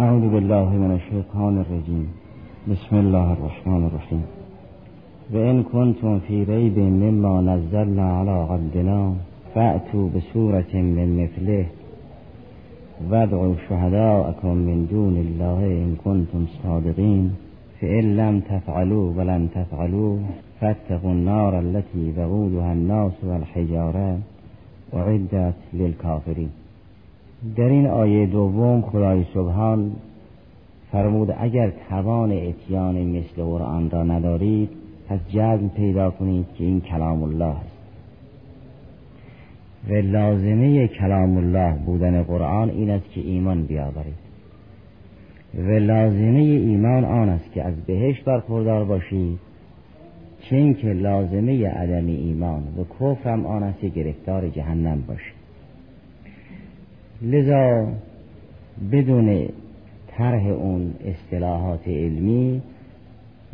اعوذ بالله من الشیطان الرجیم بسم الله الرحمن الرحیم و ان کنتم فی ریب مما نزلنا علی عبدنا فأتوا بسورة من مثله وادعوا شهداءكم من دون الله ان کنتم صادقین فإن لم تفعلوا ولن تفعلوا فاتقوا النار التي وقودها الناس والحجاره اعدت للكافرین. در این آیه دوم خدای سبحان فرمود اگر توان اتیان مثل قرآن را ندارید پس جزم پیدا کنید که این کلام الله است و لازمه کلام الله بودن قرآن این است که ایمان بیاورید و لازمه ایمان آن است که از بهشت برخوردار باشید، چون که لازمه عدم ایمان و کفر هم آن است که گرفتار جهنم باشید. لذا بدون طرح اون اصطلاحات علمی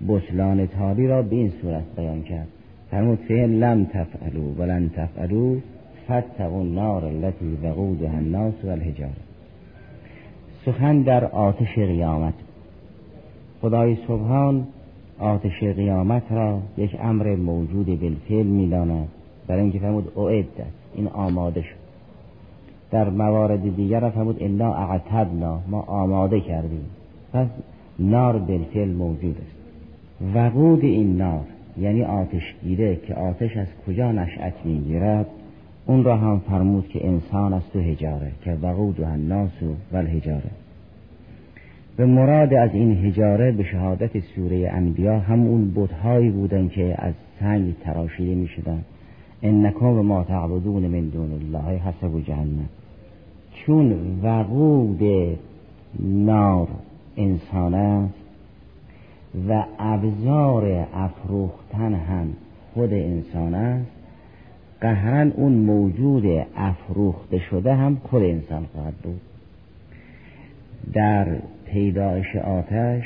بطلان تابی را به این صورت بیان کرد، فرمود فعل لم تفعلوا ولن تفعلوا فاتقوا النار التي وقودها الناس والحجاره. سخن در آتش قیامت. خدای سبحان آتش قیامت را یک امر موجود بالفعل می‌داند، برای اینکه فرمود اعدت، این آماده شد. در موارد دیگر فرمود انا اعتدنا، ما آماده کردیم. پس نار بالفعل موجود است. وقود این نار یعنی آتشگیره که آتش از کجا نشأت می‌گیرد، اون را هم فرمود که انسان است و حجاره که وقودها الناس والحجاره. به مراد از این حجاره به شهادت سوره انبیا همون بت‌هایی بودن که از سنگ تراشیده می‌شدند. انکم و ما تعبدون من دون الله حسب جهنم. چون وقود نار انسان است و ابزار افروختن هم خود انسان است، قهرن اون موجود افروخته شده هم خود انسان خواهد بود. در پیدایش آتش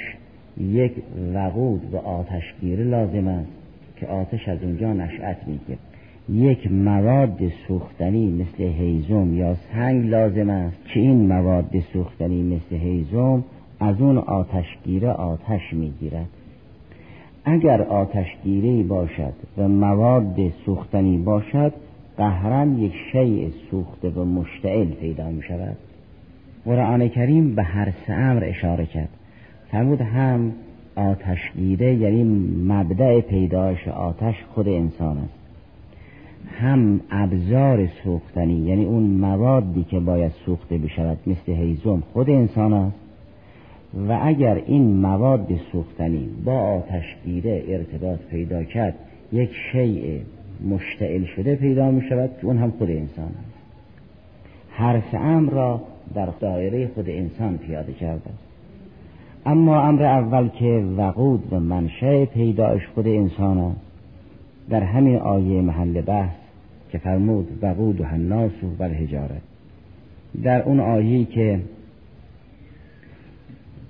یک وقود و آتشگیری لازم است که آتش از اونجا نشأت می‌گیرد. یک مواد سوختنی مثل هیزم یا سنگ لازم است که این مواد سوختنی مثل هیزم از اون آتشگیره آتش می‌گیرد. اگر آتشگیری باشد و مواد سوختنی باشد، قهرن یک شیء سوخته و مشتعل پیدا می شود. قرآن کریم به هر سه امر اشاره کرد. فرمود هم آتشگیره یعنی مبدأ پیدایش آتش خود انسان است، هم ابزار سوختنی یعنی اون موادی که باید سوخته بشود مثل هیزم خود انسان است، و اگر این مواد سوختنی با آتشگیره ارتباط پیدا کرد یک شیء مشتعل شده پیدا می شود که اون هم خود انسان است. هر سه امر را در دایره خود انسان پیاده کرده. اما امر اول که وقود و منشأ پیدایش خود انسان است، در همین آیه محل بحث که فرمود وقودها الناس والحجاره، در اون آیه‌ای که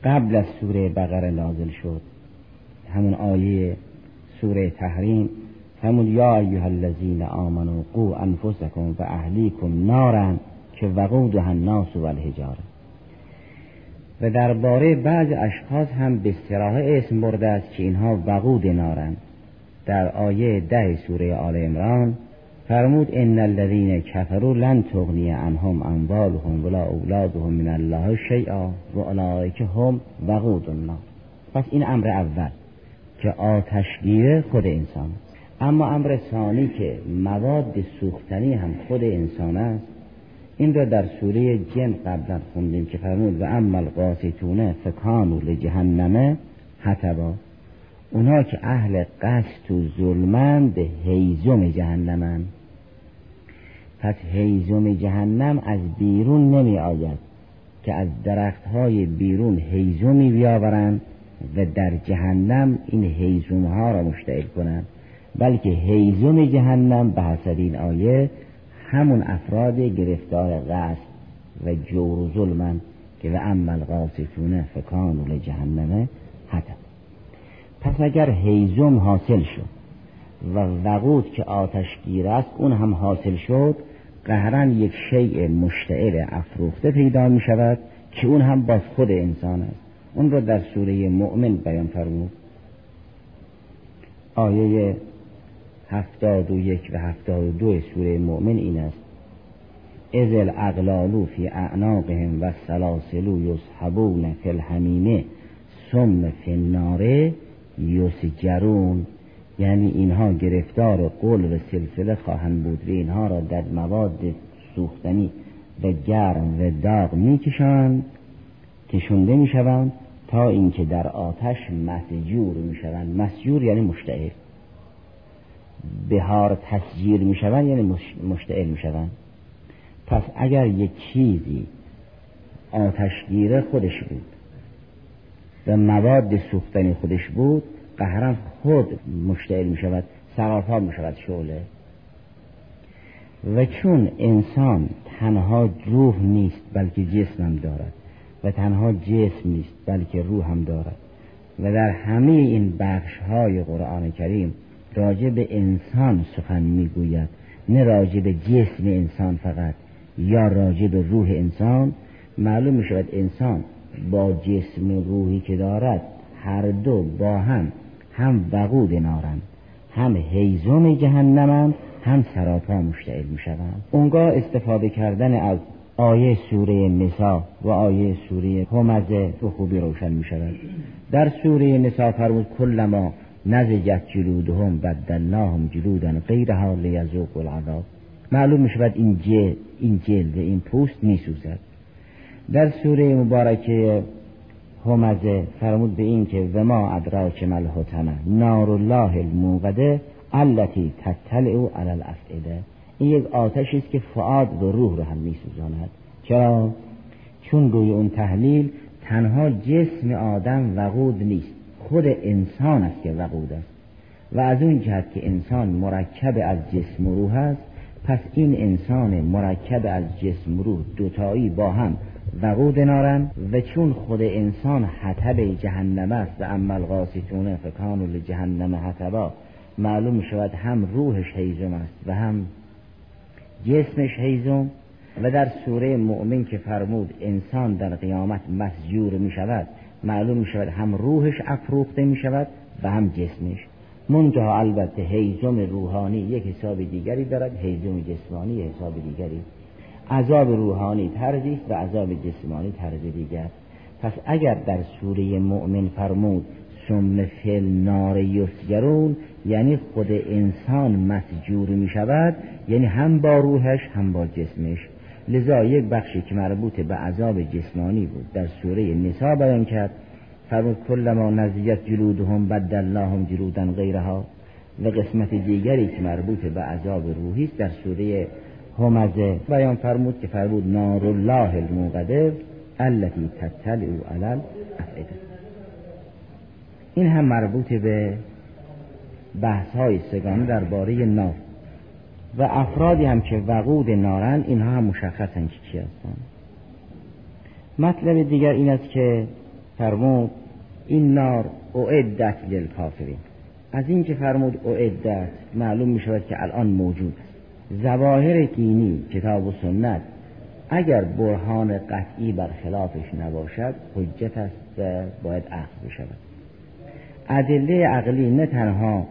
قبل از سوره بقره نازل شد، همون آیه سوره تحریم، همون یا ایها الذین آمنوا قوا انفسکم و اهلیکم نارا که وقودها الناس والحجاره. و درباره بعض اشخاص هم به صراحه اسم برده است که اینها وقود نارند. در آیه 10 سوره آل عمران فرمود ان الذين كفروا لن تغني عنهم اموالهم ولا اولادهم من الله شيئا واولئك هم وقود النار. پس این امر اول که آتشگیره خود انسان است. اما امر ثانی که مواد سوختنی هم خود انسان است، این را در سوره جن قبلا خوندیم که فرمود و اما القاسطون فكانوا لجهنم حطبا. اونا که اهل قسط و ظلمند هیزم جهنمند. پس هیزم جهنم از بیرون نمی آید که از درختهای بیرون هیزمی بیاورند و در جهنم این هیزمها را مشتعل کنند، بلکه هیزم جهنم به حسب این آیه همون افراد گرفتار قسط و جور و ظلمند که و اما القاسطون فکانوا لجهنم حطبا. پس اگر هیزم حاصل شد و وقود که آتشگیر است اون هم حاصل شد، قهرن یک شیء مشتعل افروخته پیدا می شود که اون هم باز خود انسان است. اون رو در سوره مؤمن بیان فرمود، آیه 71 و 72 سوره مؤمن این است: اذ الاغلال فی اعناقهم و السلاسل یسحبون فی الحمیمه ثم فی النار یسجرون. یعنی اینها گرفتار قلب و سلسله خواهند بود و اینها را در مواد سوختنی و گرم و داغ میکشند، کشنده میشوند تا اینکه در آتش مسجور میشوند. مسجور یعنی مشتعل، بهار تسجیر میشوند یعنی مشتعل میشوند. پس اگر یک چیزی آتشگیره خودش بود و مواد سوختنی خودش بود، قهرم خود مشتعل می شود، سراپا می شود شعله. و چون انسان تنها روح نیست بلکه جسم هم دارد و تنها جسم نیست بلکه روح هم دارد، و در همه این بخش های قرآن کریم راجع به انسان سخن می گوید، نه راجع به جسم انسان فقط یا راجع به روح انسان، معلوم می شود انسان با جسم روحی که دارد هر دو با هم وقود نارند، هم هیزم جهنمند، هم سراپا مشتعل می شوند. اونگاه استفاده کردن از آیه سوره نساء و آیه سوره همزه تو خوبی روشن می شود. در سوره نساء فرمود: کلما نضجت جلودهم بدلناهم جلودا غیرها لیذوقوا العذاب. معلوم می شود این جلد این پوست می سوزد. در سوره مبارکه همزه فرمود به این که و ما ادراک مل حطمه نار الله الموقده التي تطلع على الافئده. این یک آتشی است که فؤاد و روح رو هم میسوزاند. چرا؟ چون گوی اون تحلیل تنها جسم آدم وقود نیست، خود انسان است که وقود است، و از اون جهت که انسان مرکب از جسم و روح است، پس این انسان مرکب از جسم و روح دوتایی با هم وقود نارن. و چون خود انسان حطب جهنم است، و اما القاسطون فکانوا لجهنم حطبا، معلوم شود هم روحش هیزم است و هم جسمش هیزم. و در سوره مؤمن که فرمود انسان در قیامت مسجور می شود، معلوم شود هم روحش افروخته می شود و هم جسمش. منتها البته هیزم روحانی یک حساب دیگری دارد، هیزم جسمانی حساب دیگری. عذاب روحانی طرزی است و عذاب جسمانی طرز دیگر. پس اگر در سوره مؤمن فرمود ثم فی النار یسجرون، یعنی خود انسان مسجور می شود، یعنی هم با روحش هم با جسمش. لذا یک بخشی که مربوط به عذاب جسمانی بود در سوره نساء بیان کرد، فرمود کلما نضجت جلودهم بدلناهم جلودا غیرها. و قسمت دیگری که مربوط به عذاب روحی است در سوره همزه بیان فرمود که فرمود نار الله الموقده التي تطلع على الافئده. این هم مربوط به بحث های سگانه درباره نار و افرادی هم که وقود نارند. اینها هم مشخصن که چی هستند. مطلب دیگر این است که فرمود این نار اعدت للکافرین. از این که فرمود اعدت معلوم می شود که الان موجود است. ظواهر دینی کتاب و سنت اگر برهان قطعی برخلافش نباشد حجت است و باید اخذ بشود. ادله عقلی نه تنها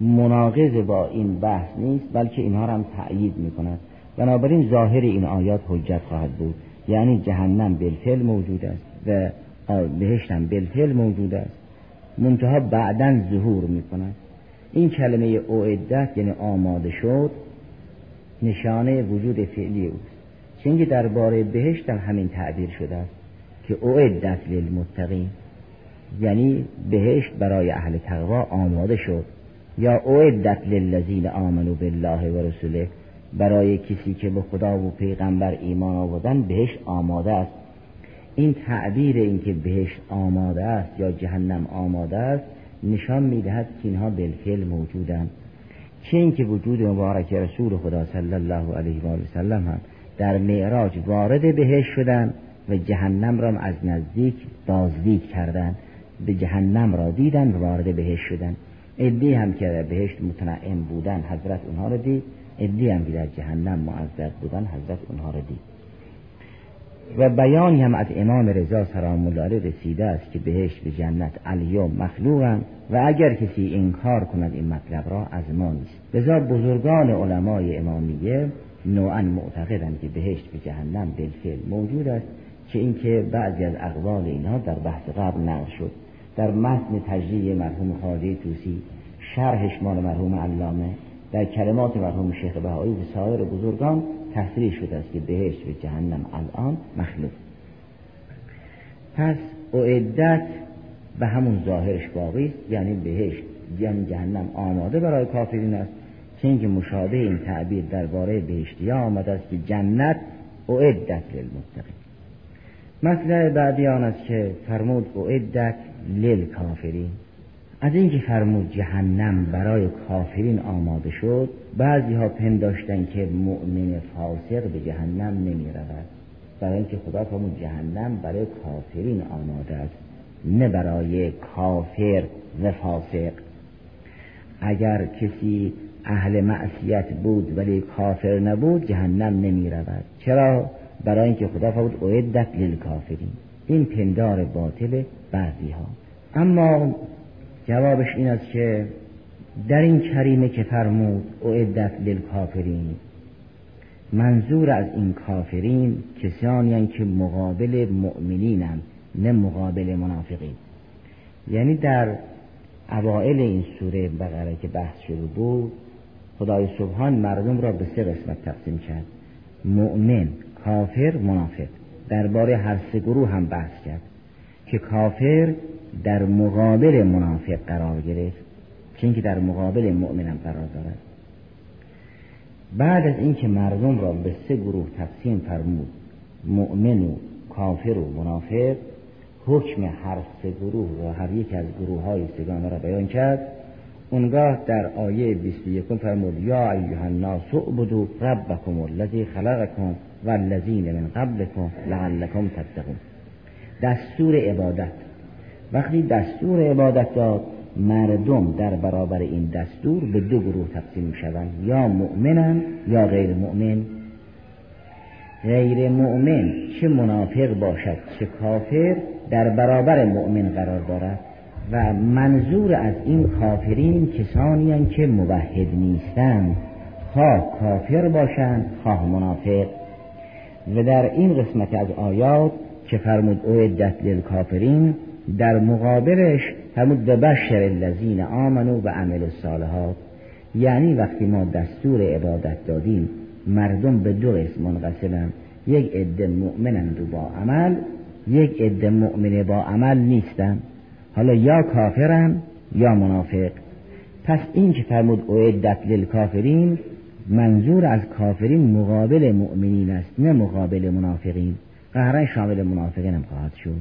مناقض با این بحث نیست بلکه اینها را هم تأیید می‌کند. بنابراین ظاهر این آیات حجت خواهد بود، یعنی جهنم بالفعل موجود است و بهشت هم بالفعل موجود است، منتها بعداً ظهور می‌کند. این کلمه اعدت یعنی آماده شد، نشانه وجود فعلی اوست. چنگی درباره بهشت هم همین تعبیر شده است که اعدت للمتقین، یعنی بهشت برای اهل تقوا آماده شد، یا اعدت للذین آمنوا بالله و رسوله، برای کسی که به خدا و پیغمبر ایمان آوردن بهشت آماده است. این تعبیر اینکه بهشت آماده است یا جهنم آماده است نشان می‌دهد که اینها بالفعل موجودند. چین که وجود مبارک رسول خدا صلی الله علیه و سلم هم در معراج وارد بهش شدن و جهنم را از نزدیک بازدید کردند، به جهنم را دیدن و وارد بهش شدن. ادی هم که در بهشت متنعم بودن حضرت اونها را دید، ادی هم که در جهنم معذب بودن حضرت اونها را دید. و بیانی هم از امام رضا سلام الله علیه رسیده است که بهشت به جنت الیوم مخلوقم و اگر کسی انکار کند این مطلب را از ما نیست. لذا بزرگان علمای امامیه نوعا معتقدند که بهشت به جهنم بالفعل موجود است، که اینکه بعضی از اقوال اینها در بحث قبل نقل شد در متن تجریه مرحوم خواجه طوسی، شرحش مال مرحوم علامه، در کلمات مرحوم شیخ بهایی و سایر بزرگان تفسیر شده است که بهشت به جهنم الان مخلوق. پس اعدت به همون ظاهرش باقی است، یعنی بهشت یعنی جهنم آماده برای کافرین است، که اینکه مشابه این تعبیر درباره بهشتیا آمده است که جنت اعدت للمتقین. مسئله بعدی آن است که فرمود اعدت للکافرین. از اینکه فرمود جهنم برای کافرین آماده شد، بعضی ها پنداشتن که مؤمن فاسق به جهنم نمی رود، برای اینکه خدا فرمود جهنم برای کافرین آماده است نه برای کافر و فاسق. اگر کسی اهل معصیت بود ولی کافر نبود جهنم نمی رود. چرا؟ برای اینکه خدا فرمود اعدت للکافرین. این پندار باطل بعضی ها. اما جوابش این است که در این کریمه که فرمود اعدت للکافرین، منظور از این کافرین کسانی که مقابل مؤمنینن نه مقابل منافقین. یعنی در اوائل این سوره بقره که بحث شده بود، خدای سبحان مردم را به 3 قسمت تقسیم کرد: مؤمن، کافر، منافق. درباره هر 3 گروه هم بحث کرد که کافر در مقابل منافق قرار گرفت، چون که در مقابل مؤمن هم قرار دارد. بعد از اینکه مردم را به 3 گروه تقسیم فرمود، مؤمن و کافر و منافق، حکم هر 3 گروه و هر یک از گروه های سگانه را بیان کرد. اونگاه در آیه 21 فرمود یا ایها الناس اعبدوا ربکم الذی خلقکم والذین من قبلکم لعلکم تتقون. دستور عبادت. وقتی دستور عبادت داد، مردم در برابر این دستور به 2 گروه تقسیم می شوند: یا مؤمنن یا غیر مؤمن. غیر مؤمن چه منافق باشد چه کافر در برابر مؤمن قرار دارد. و منظور از این کافرین کسانی هستند که موحد نیستند، خواه کافر باشند خواه منافق. و در این قسمت از آیات که فرمود اعدت للکافرین، در مقابلش فرمود ببشر الذین آمنوا و عملوا الصالحات. یعنی وقتی ما دستور عبادت دادیم، مردم به 2 قسم منقسمند: یک عده مؤمنند و با عمل، یک عده مؤمن با عمل نیستند. حالا یا کافرند یا منافق. پس این که فرمود اعدت للکافرین، منظور از کافرین مقابل مؤمنین است نه مقابل منافقین. قهرن شامل منافقین هم خواهد شد.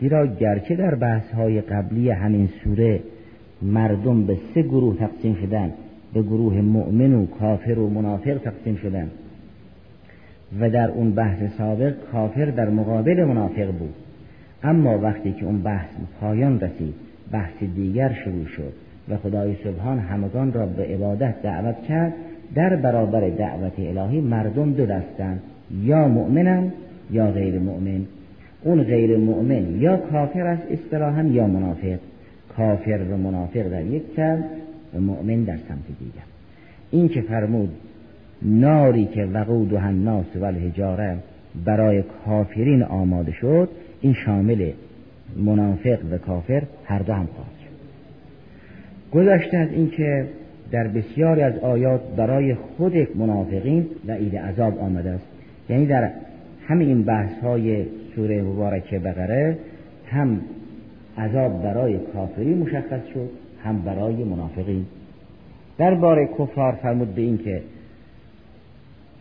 زیرا گرچه در بحث‌های قبلی همین سوره مردم به 3 گروه تقسیم شدند، به گروه مؤمن و کافر و منافق تقسیم شدند، و در اون بحث سابق کافر در مقابل منافق بود، اما وقتی که اون بحث پایان رسید بحث دیگر شروع شد و خدای سبحان همگان را به عبادت دعوت کرد. در برابر دعوت الهی مردم 2 دستند: یا مؤمنن یا غیر مؤمن. اون غیر مؤمن یا کافر است اصطلاحاً یا منافق. کافر و منافق در یک سمت و مؤمن در سمت دیگر. این که فرمود ناری که وقودها الناس والحجاره برای کافرین آماده شد، این شامل منافق و کافر هر دو هم خواهد شد. گذشته از این که در بسیاری از آیات برای خود منافقین وعید عذاب آمده است. یعنی در همین بحث‌های سوره مبارکه بقره هم عذاب برای کافری مشخص شد هم برای منافقین. درباره کفار فرمود به این که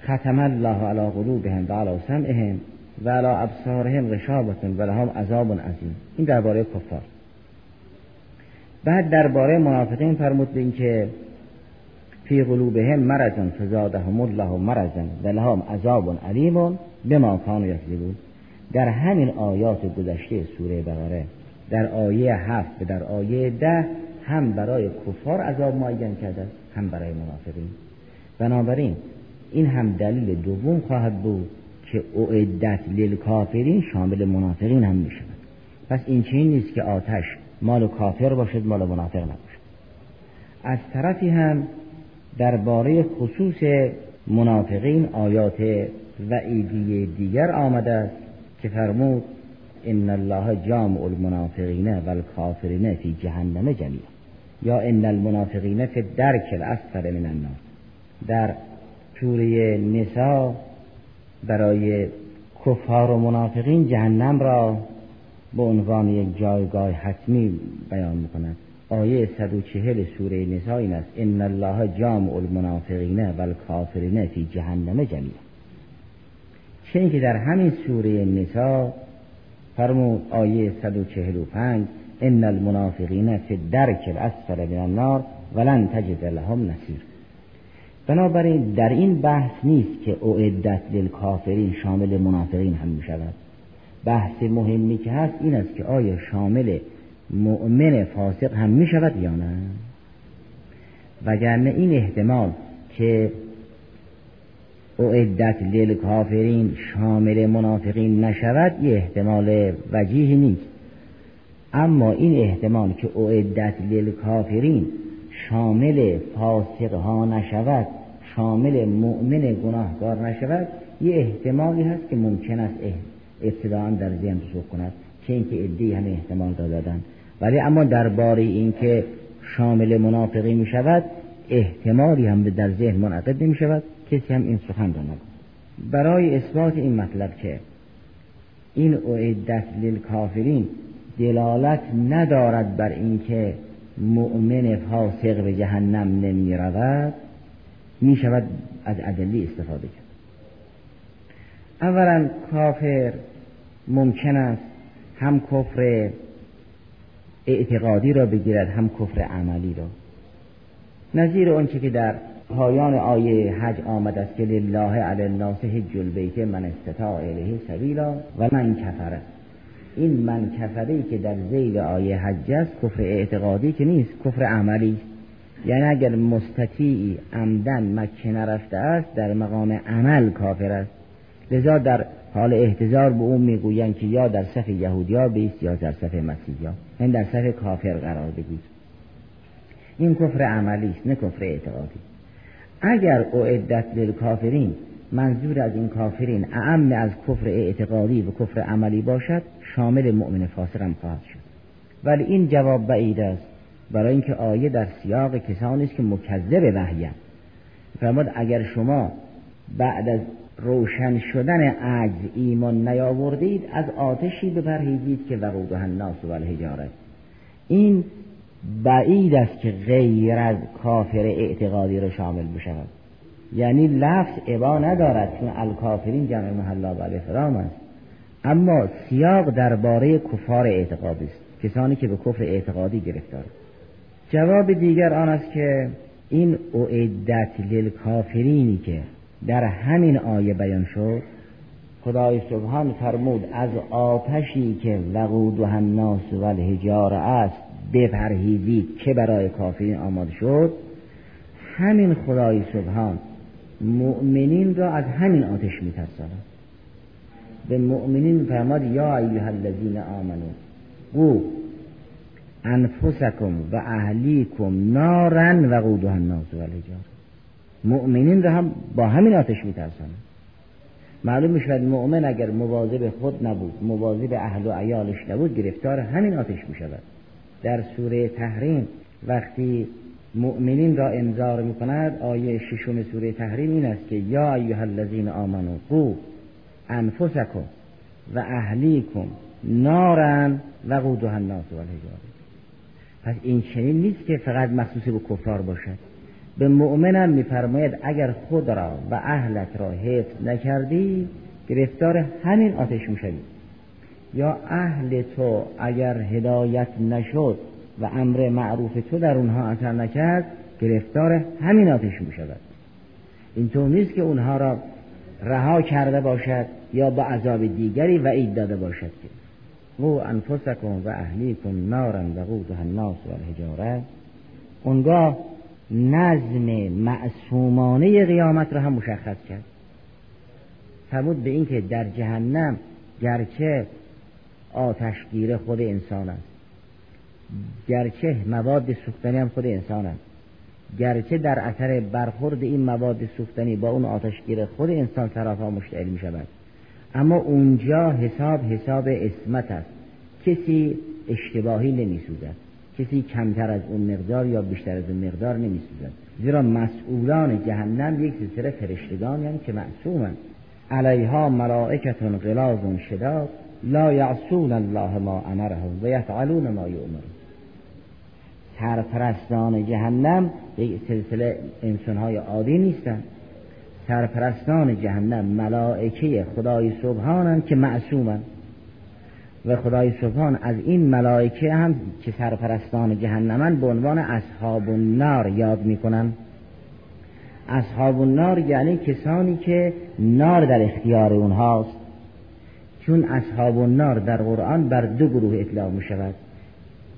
ختم الله علی قلوبهم و علی سمعهم و علی ابصارهم غشاوة و لهم عذاب عظیم. این درباره کفار. بعد درباره منافقین فرمود به این که فی قلوبهم مرض فزادهم الله مرضا و لهم عذاب علیم بما کانوا یکذبون. در همین آیات گذشته سوره بقره در آیه 7 و در آیه 10 هم برای کفار عذاب معین کرده است هم برای منافقین. بنابراین این هم دلیل دوم خواهد بود که اعدت للکافرین شامل منافقین هم می شود. پس این چیزی نیست که آتش مال کافر باشد مال منافق نباشد. از طرفی هم درباره خصوص منافقین آیات وعیدی دیگر آمده است که فرمود ان الله جامع المنافقین والکافرین فی جهنم جمیعا، یا ان المنافقین فی الدرک الاسفل من النار. در سوره نساء برای کفار و منافقین جهنم را به عنوان یک جایگاه حتمی بیان می‌کند. آیه 140 سوره نساء این است: ان الله جامع المنافقین والکافرین فی جهنم جمیعا. چنین که در همین سوره نساء فرمود آیه 145: ان المنافقین فی الدرک الاسفل من النار ولن تجد لهم نصیرا. بنابراین در این بحث نیست که اعدت للکافرین شامل منافقین هم می شود. بحث مهمی که هست این است که آیا شامل مؤمن فاسق هم می شود یا نه، وگرنه این احتمال که اعدت للکافرین شامل منافقین نشود یه احتمال وجیه نیست. اما این احتمال که اعدت للکافرین شامل فاسقها نشود، شامل مؤمن گناهکار نشود، یه احتمالی هست که ممکن است ابتداعا در ذهن رسوخ کند، که اینکه عده‌ای همه احتمال دادن. ولی اما درباره اینکه شامل منافقی می شود احتمالی هم در ذهن منعقد نمی شود. کسی هم این سخن را نگفت برای اثبات این مطلب که این اعدت للکافرین دلالت ندارد بر اینکه مؤمن فاسق به جهنم نمی رود. می شود از ادله استفاده کرد. اولا کافر ممکن است هم کفر اعتقادی را بگیرد هم کفر عملی را، نظیر آنچه که در پایان آیه حج آمد است که لله علی الناس حج البیت من استطاع الیه سبیلا و من کفر. این من کفری که در ذیل آیه حج است کفر اعتقادی که نیست، کفر عملی. یعنی اگر مستطیعی عمدن مکه نرفته است در مقام عمل کافر است، لذا در حال احتضار به اون میگویند که یا در صف یهودیا بیست یا در صف مسیحیا، این در صف کافر قرار بگیر. این کفر عملی است نه کفر اعتقادی. اگر اعدت للکافرین منظور از این کافرین اعم از کفر اعتقادی و کفر عملی باشد شامل مؤمن فاسق هم خواهد شد. ولی این جواب بعید است، برای اینکه آیه در سیاق کسانی است که مکذب وحی است. فرمود اگر شما بعد از روشن شدن عجز ایمان نیاوردید از آتشی بپرهیزید که وقودها الناس والحجاره. این بعید است که غیر از کافر اعتقادی را شامل بشود. یعنی لفظ ابا ندارد چون الکافرین جمع محلا و الاسلام است، اما سیاق درباره کفار اعتقادی است، کسانی که به کفر اعتقادی گرفتار. جواب دیگر آن است که این اعدت للکافرینی که در همین آیه بیان شد، خدای سبحان فرمود از آتشی که وقودها الناس والحجاره است بپرهیزید که برای کافرین آماده شد. همین خدای سبحان مؤمنین را از همین آتش می‌ترساند. به مؤمنین فرماد یا ایها الذین آمنوا قوا انفسکم و اهلیکم نارا وقودها الناس والحجاره. مؤمنین را هم با همین آتش می‌ترساند. معلوم می‌شود مؤمن اگر مواظب خود نبود، مواظب اهل و عیالش نبود، گرفتار همین آتش می‌شود. در سوره تحریم وقتی مؤمنین را انذار می‌کند آیه 6 سوره تحریم این است که یا ایها الذین آمنوا قوا انفسکم و اهلیکم نارا وقودها الناس والحجاره. پس این چنین نیست که فقط مخصوص به کفار باشد. به مؤمن هم می‌فرماید اگر خود را و اهلت را حفظ نکردی گرفتار همین آتش می‌شوی. یا اهل تو اگر هدایت نشد و امر معروف تو در اونها اثر نکرد گرفتار همین آتش می شود. این طور نیست که اونها را رها کرده باشد یا با عذاب دیگری وعید داده باشد. قوا انفسکم و اهلیکم نارا وقودها الناس والحجاره. اونگاه نظم معصومانه قیامت را هم مشخص کرد. مرتبط به این که در جهنم گرچه آتشگیر خود انسان است، گرچه مواد سوختنی هم خود انسان است، گرچه در اثر برخورد این مواد سوختنی با اون آتشگیر خود انسان طرفا مشتعل می شود، اما اونجا حساب عصمت است. کسی اشتباهی نمی سوزد، کسی کمتر از اون مقدار یا بیشتر از اون مقدار نمی سوزد، زیرا مسئولان جهنم یک سلسله فرشتگان یعنی که معصومند. علیها ملائکتون غلاظون شداد لا یعصون الله ما امرهم و یفعلون ما یؤمرون. سرپرستان جهنم یک سلسله انسانهای عادی نیستند، سرپرستان جهنم ملائکه خدای سبحانند که معصومند و خدای سبحان از این ملائکه هم که سرپرستان جهنمند به عنوان اصحاب النار یاد میکنند. اصحاب النار یعنی کسانی که نار در اختیار اونهاست، چون اصحاب النار در قرآن بر دو گروه اطلاق می شود.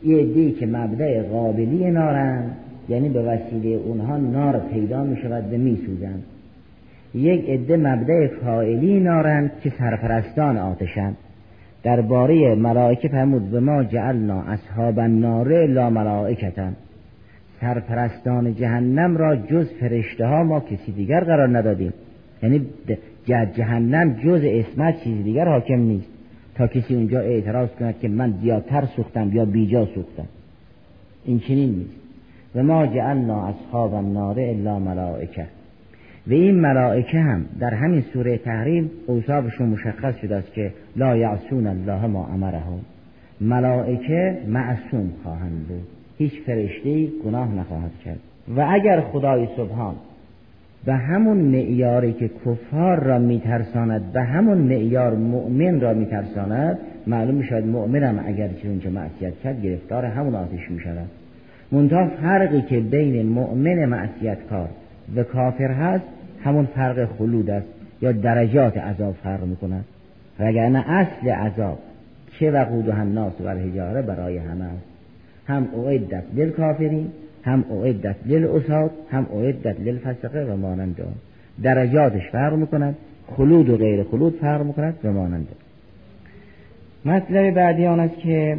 یه عده‌ای که مبدأ قابلی نارند، یعنی به وسیله اونها نار پیدا می شود و می سوزند. یک عده مبدأ فاعلی نارند که سرپرستان آتشند. درباره ملائکه فرمود به ما جعلنا اصحاب النار لا ملائکتن، سرپرستان جهنم را جز فرشته ها ما کسی دیگر قرار ندادیم، یعنی جهنم جز عصمت چیز دیگر حاکم نیست تا کسی اونجا اعتراض کند که من زیادتر سوختم یا بیجا سوختم. این چنین نیست. و ما جعلنا اصحاب النار الا ملائکه. و این ملائکه هم در همین سوره تحریم اوصافشون مشخص شده است که لا یعصون الله ما امرهم، ملائکه معصوم خواهند بود، هیچ فرشته‌ای گناه نخواهد کرد. و اگر خدای سبحان به همون معیاری که کفار را میترساند به همون معیار مؤمن را میترساند، معلوم میشود مؤمن هم اگر چنین معصیت کرد گرفتار همون آتش میشود. منتها فرقی که بین مؤمن معصیتکار و کافر هست همون فرق خلود است یا درجات عذاب فرق میکند، وگرنه اصل عذاب چه وقودها الناس و الحجاره برای همه است. هم اعدت للکافرین، هم اعدت للعصاة، هم اعدت للفسقه و ماننده. درجاتش فرق میکند، خلود و غیر خلود فرق میکند و ماننده. مطلب بعدی آن است که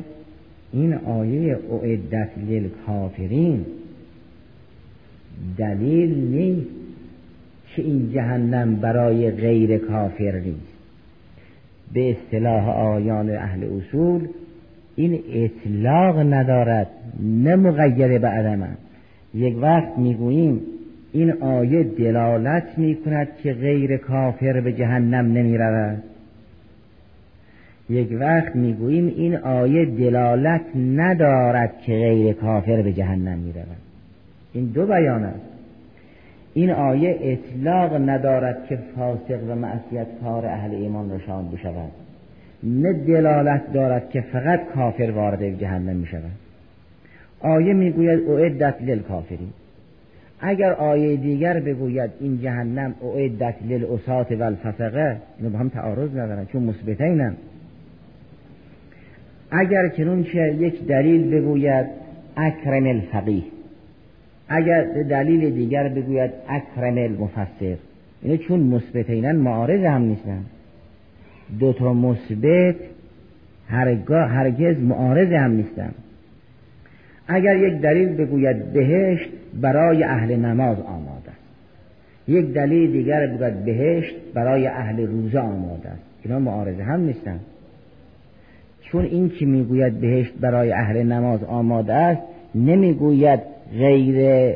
این آیه اعدت للکافرین دلیل نیست که این جهنم برای غیر کافر نیست. به اصطلاح آیان اهل اصول این اطلاق ندارد، نه مقید به عدم. یک وقت میگوییم این آیه دلالت میکند که غیر کافر به جهنم نمیرود، یک وقت میگوییم این آیه دلالت ندارد که غیر کافر به جهنم میرود. این دو بیان است. این آیه اطلاق ندارد که فاسق و معصیتکار اهل ایمان را شامل بشود، نه دلالت دارد که فقط کافر وارد جهنم می شود. آیه می گوید اعدت للکافرین. اگر آیه دیگر بگوید این جهنم اعدت للعصاة و الفسقه، اینو با هم تعارض ندارن چون مثبتینن. اگر چنون که یک دلیل بگوید اکرم الفقیه، اگر دلیل دیگر بگوید اکرم المفسر، اینو چون مثبتینن معارض هم نیستن. دو تا مثبت هرگز معارض هم نیستن. اگر یک دلیل بگوید بهشت برای اهل نماز آماده است، یک دلیل دیگر بگوید بهشت برای اهل روزه آماده است، اینا معارض هم نیستن، چون این که میگوید بهشت برای اهل نماز آماده است نمیگوید غیر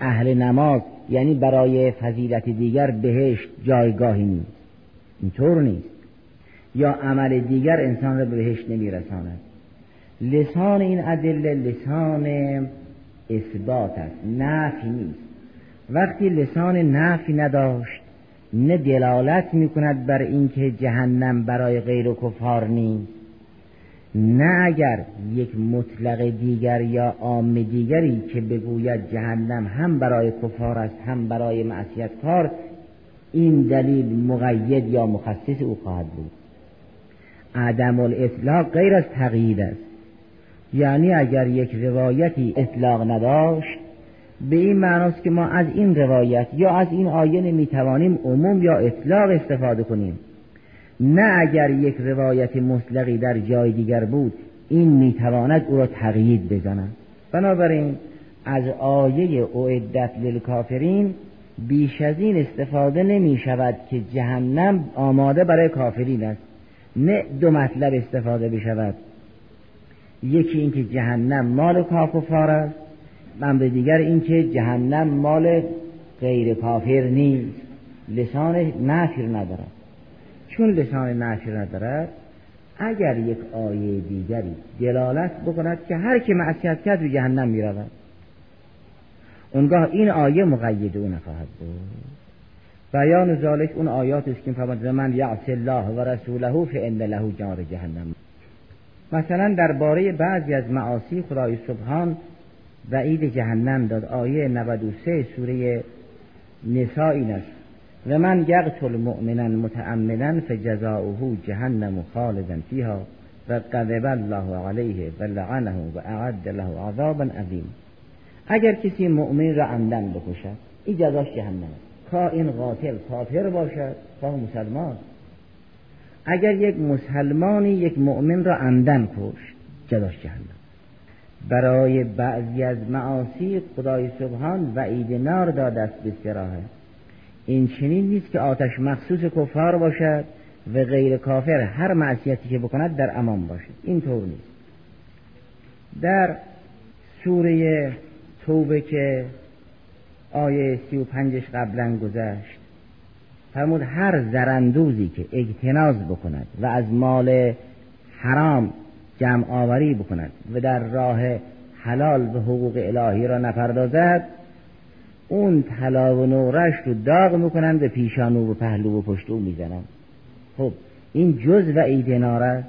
اهل نماز یعنی برای فضیلت دیگر بهشت جایگاهی نیست، اینطور نیست. یا عمل دیگر انسان را به بهشت نمیرساند. لسان این ادله لسان اثبات است، نفی نیست. وقتی لسان نفی نداشت، نه دلالت میکند بر اینکه جهنم برای غیر کفار نیست، نه اگر یک مطلق دیگر یا عام دیگری که بگوید جهنم هم برای کفار است هم برای معصیتکار، این دلیل مقید یا مخصص او خواهد بود. عدم الاطلاق غیر از تقیید است، یعنی اگر یک روایتی اطلاق نداشت به این معناست که ما از این روایت یا از این آیه نمیتوانیم عموم یا اطلاق استفاده کنیم، نه اگر یک روایت مطلقی در جای دیگر بود این میتواند او را تقیید بزند. بنابراین از آیه اعدت للکافرین بیش از این استفاده نمی شود که جهنم آماده برای کافرین است. نه دو مطلب استفاده بشود، یکی اینکه جهنم مال کافر است، امر دیگر اینکه جهنم مال غیر کافر نیست. لسان نفی ندارد، چون لسان نفی ندارد اگر یک آیه دیگری دلالت بکند که هر کی معصیت کرد به جهنم می رود، اونگاه این آیه مقید او نخواهد بود. بیان ذالک اون آیات است که فرمود من یعصی الله و رسوله فان له جار جهنم. مثلا درباره بعضی از معاصی خدای سبحان وعید جهنم داد. آیه 93 سوره نساء این است: و من یقتل مؤمنا متعمدا فجزاؤه جهنم خالدا فیها و غضب الله علیه و لعنه و اعد له عذابا عظیما. اگر کسی مؤمن را عمدن بکشد این جزاش جهنم است، که این قاتل کافر باشد یا مسلمان. اگر یک مسلمانی یک مؤمن را عمدن کشت جزاش جهنم. برای بعضی از معاصی خدای سبحان وعید نار داده است به صراحه. این چنین نیست که آتش مخصوص کفار باشد و غیر کافر هر معصیتی که بکند در امان باشد، این طور نیست. در سوره توبه که آیه 35 قبلا گذشت فرمود هر زرندوزی که اجتناز بکند و از مال حرام جمع آوری بکند و در راه حلال به حقوق الهی را نپردازد، اون طلا و نورش رو داغ میکنند به پیشانو و پهلو و پشتو میزنند. خب این جزء وعید نار است،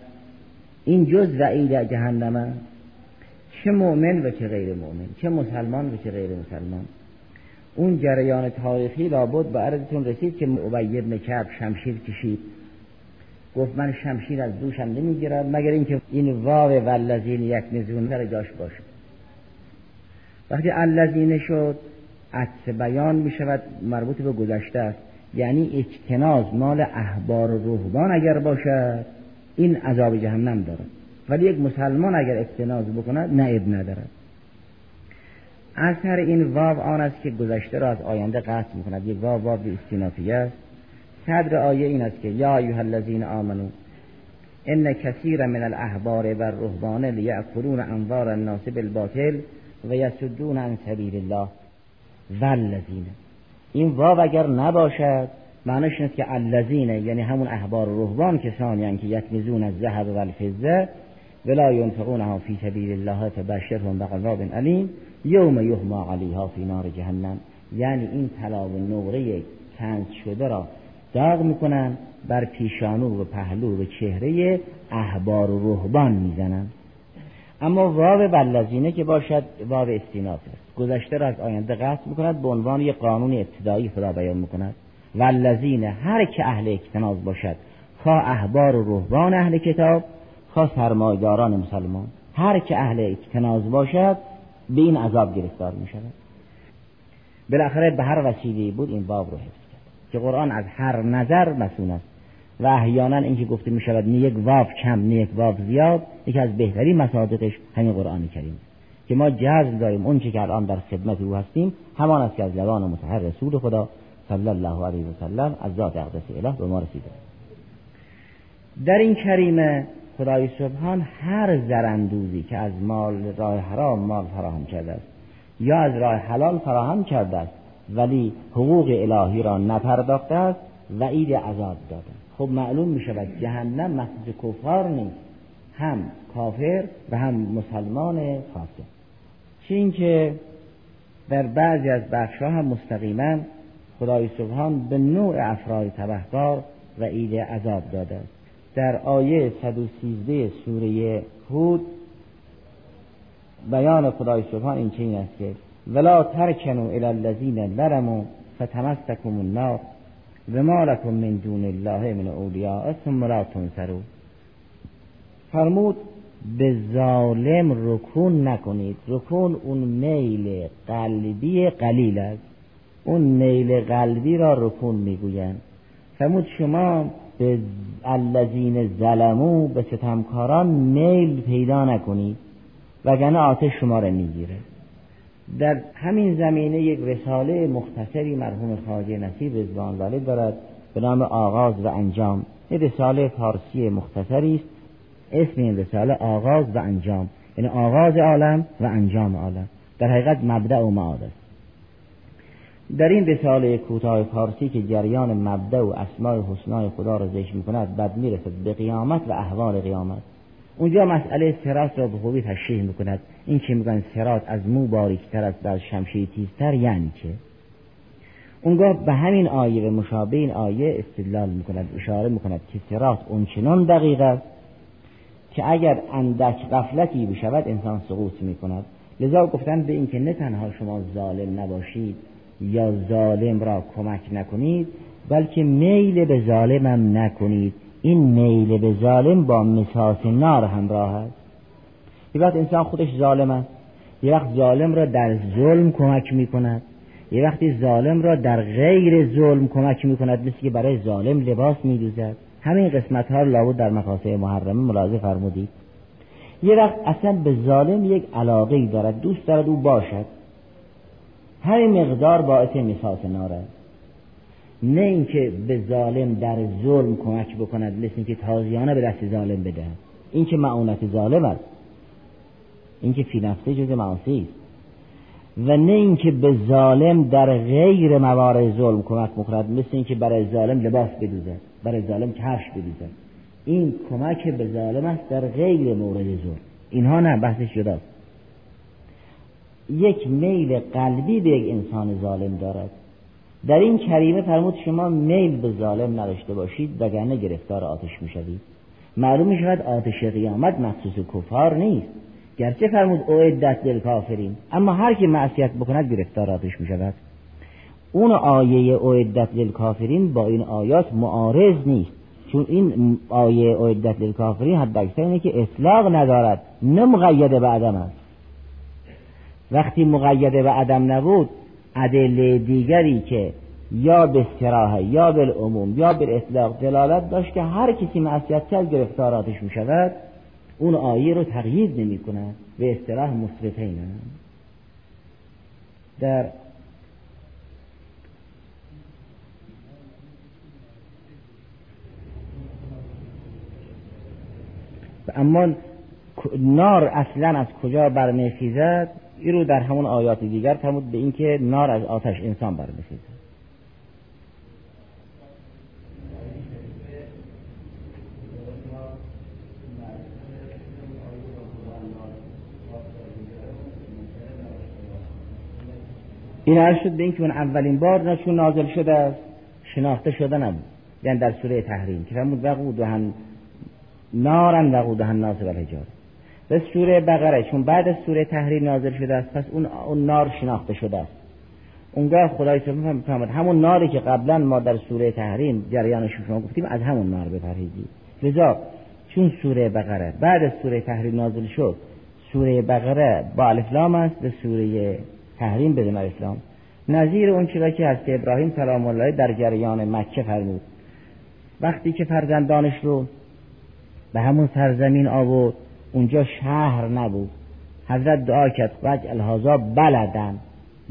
این جزء وعید جهنم است، چه مؤمن و چه غیر مؤمن، چه مسلمان و چه غیر مسلمان. اون جریان تاریخی لابد به عرضتون رسید که ابی بن کعب شمشیر کشید، گفت من شمشیر از دوشم نمیگیرم مگر اینکه این واو والذین یک نزون در جاش باشه. وقتی الذین شد عطس بیان می شود، مربوط به گذشته است، یعنی اجتناز مال احبار و رهبان اگر باشد این عذاب جهنم دارد، ولی یک مسلمان اگر اجتناز بکند نعیب ندارد. اثر این واو آن است که گذشته را از آینده قطع می کند. یک واو استینافیه است. صدر آیه این است که یا ایها الذین آمنو ان کثیرا من الاحبار و الرهبان لیأکلون اموال الناس بالباطل و یصدون عن سبیل الله والذین. این واو اگر نباشد معنیش این است که الذین یعنی همون احبار و رهبان کسانی هستند که یکنزون الذهب و الفضه ولا ينفقونها فی سبیل الله فبشرهم بعذاب الیم یوم یهما علیها فی نار جهنم. یعنی این طلا و نقره کند شده را داغ میکنن، بر پیشانو و پهلو و چهره احبار و رهبان میزنن. اما واو والذین که باشد واو استیناف است، گذشته را از آینده قطع میکند، به عنوان یک قانون ابتدایی خدا بیان میکند. والذین هر که اهل اجتناز باشد، خواه احبار و رهبان اهل کتاب خواه سرمایه‌داران مسلمان، هر که اهل اجتناز باشد به این عذاب گرفتار میشود. بالاخره به هر وسیله‌ای بود این واو رو حفظ کرد که قرآن از هر نظر مسون است و احیانا اینکه گفته می شود نه یک واو کم نه یک واو زیاد، یکی از بهترین مصادقش همین قرآن کریم که ما جزم داریم اون چه که الان در خدمت او هستیم همان است که از زبان مطهر رسول خدا صلی الله علیه و سلم از ذات اقدس اله به ما رسیده. در این کریمه خدای سبحان هر زرندوزی که از مال راه حرام مال فراهم کرده است یا از راه حلال فراهم کرده است ولی حقوق الهی را نپرداخته است وعید عذاب داده. خب معلوم می شود جهنم مخصوص کفار نیست، هم کافر و هم مسلمان فاسق. چین که در بعضی از بخش‌ها هم مستقیما خدای سبحان به نوع افراد تبهکار وعید عذاب داده است. در آیه 113 سوره هود بیان خدای سبحان این چین است که ولا ترکنوا الی الذین ظلموا فتمسکم النار و ما لکم من دون الله من اولیاء ثم لا تنصرون. فرمود به ظالم رکون نکنید. رکون اون میل قلبی قلیل است، اون میل قلبی را رکون میگویند. فرمود شما به الذین ظلموا، به ستمکاران میل پیدا نکنید وگرنه آتش شما را میگیره. در همین زمینه یک رساله مختصری مرحوم خواجه نصیب رضوان والد دارد به نام آغاز و انجام. این رساله فارسی مختصری است. اسم این رساله آغاز و انجام، یعنی آغاز عالم و انجام عالم، در حقیقت مبدأ و معاد است. در این رساله کوتاه فارسی که جریان مبدأ و اسماء حسنای خدا را ذکر می‌کند، بعد میرسد به قیامت و احوال قیامت. اونجا مسئله صراط را به خوبی تشریح می‌کند. این که میگن صراط از مو باریک‌تر است و از شمشیر تیزتر، یعنی چه؟ اونگاه به همین آیه و مشابه این آیه استدلال می‌کند، اشاره می‌کند که صراط اونچنان دقیق است که اگر اندک غفلتی بشود انسان سقوط می‌کند. لذا گفتن به اینکه نه تنها شما ظالم نباشید یا ظالم را کمک نکنید، بلکه میل به ظالم هم نکنید. این میل به ظالم با مساس نار همراه است. یه وقت انسان خودش ظالم است، یه وقت ظالم را در ظلم کمک می‌کند، یه وقتی ظالم را در غیر ظلم کمک می‌کند، مثل که برای ظالم لباس می‌دوزد. همین قسمت ها لابد در مقاصد محرمه ملاحظه فرمودید. یه وقت اصلا به ظالم یک علاقه‌ای دارد، دوست دارد او باشد. هر مقدار باعث مساس نار است. نه اینکه به ظالم در ظلم کمک بکند، مثل اینکه تازیانه به دست ظالم بدهد. این که معونت ظالم است، این که فی نفسه جز معاصی است. و نه اینکه به ظالم در غیر موارد ظلم کمک بکند، مثل اینکه برای ظالم لباس بدوزد، برای ظالم کفش بدوزد. این کمک به ظالم است در غیر مورد ظلم. اینها نه، بحثش جداست. یک میل قلبی به یک انسان ظالم دارد. در این کریمه فرمود شما میل به ظالم نداشته باشید وگرنه گرفتار آتش می‌شوید. معلوم می‌شود آتش قیامت مخصوص کفار نیست. گرچه فرمود اعدت للکافرین، اما هر کی معصیت بکند گرفتار آتش می‌شود. اون آیه اعدت للکافرین با این آیات معارض نیست، چون این آیه اعدت للکافرین حداکثر اینه که اطلاق ندارد، نه مقید به عدم است. وقتی مقید به عدم نبود، عدل دیگری که یا به استراحه یا به عموم یا به اطلاق دلالت داشت که هر کسی معصیت کرد گرفتار آتش می شود، اون آیه رو تغییر نمی کند، به اصطلاح مصرفین. در اما نار اصلا از کجا برمیخیزد، این رو در همون آیات دیگر فرمود به اینکه نار از آتش انسان برمیخیزد. این عرض شد به اینکه اون اولین بار نه چون نازل شده است شناخته شده نبود، یعنی در سوره تحریم که فرمود وقودهن نارن وقودهن الناس والحجاره. به سوره بقره چون بعد از سوره تحریم نازل شده است، پس اون نار شناخته شده است. اونجا خدای تعالی فرمود همون ناری که قبلا ما در سوره تحریم جریانش رو گفتیم، از همون نار بپرهیزید. لذا چون سوره بقره بعد از سوره تحریم نازل شد، سوره بقره با الف لام است، به سوره تحریم بدون الف لام. نظیر اون چیزی که حضرت ابراهیم سلام الله در جریان مکه فرمود، وقتی که فرزندانش رو به همون سرزمین آورد، اونجا شهر نبود. حضرت دعا کرد وجعل هذا بلدا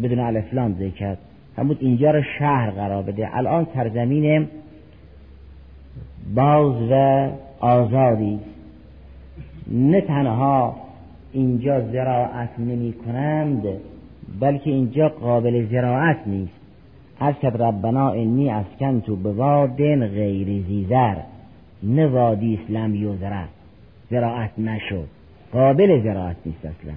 بدون الف لام ذکر، همون اینجا رو شهر قرار بده. الان سرزمین باز و آزادی، نه تنها اینجا زراعت نمی کنند بلکه اینجا قابل زراعت نیست. ارشد ربنا انی اسکنت بواد غیر ذی زرع، نه وادی اسلام یوزرع زراعت نشد، قابل زراعت نیست. اصلا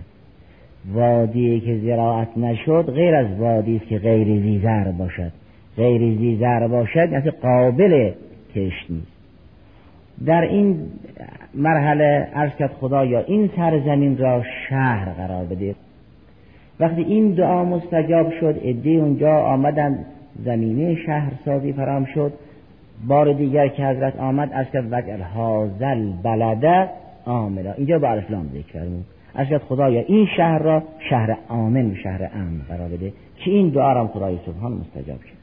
وادی که زراعت نشد غیر از وادی است که غیر ذی زرع باشد. غیر ذی زرع باشد اصلا قابل کشت نیست. در این مرحله عرض کرد خدایا این سرزمین را شهر قرار بده. وقتی این دعا مستجاب شد، عده اونجا آمدند، زمینه شهر سازی فراهم شد. بار دیگر که حضرت آمد عرض کرد وجعل هذا البلد عاملا، اینجا با الف لام ذکر کردیم. ارشد خدایا این شهر را شهر آمن، شهر امن قرار بده که این دعا را خدای سبحان مستجاب شد.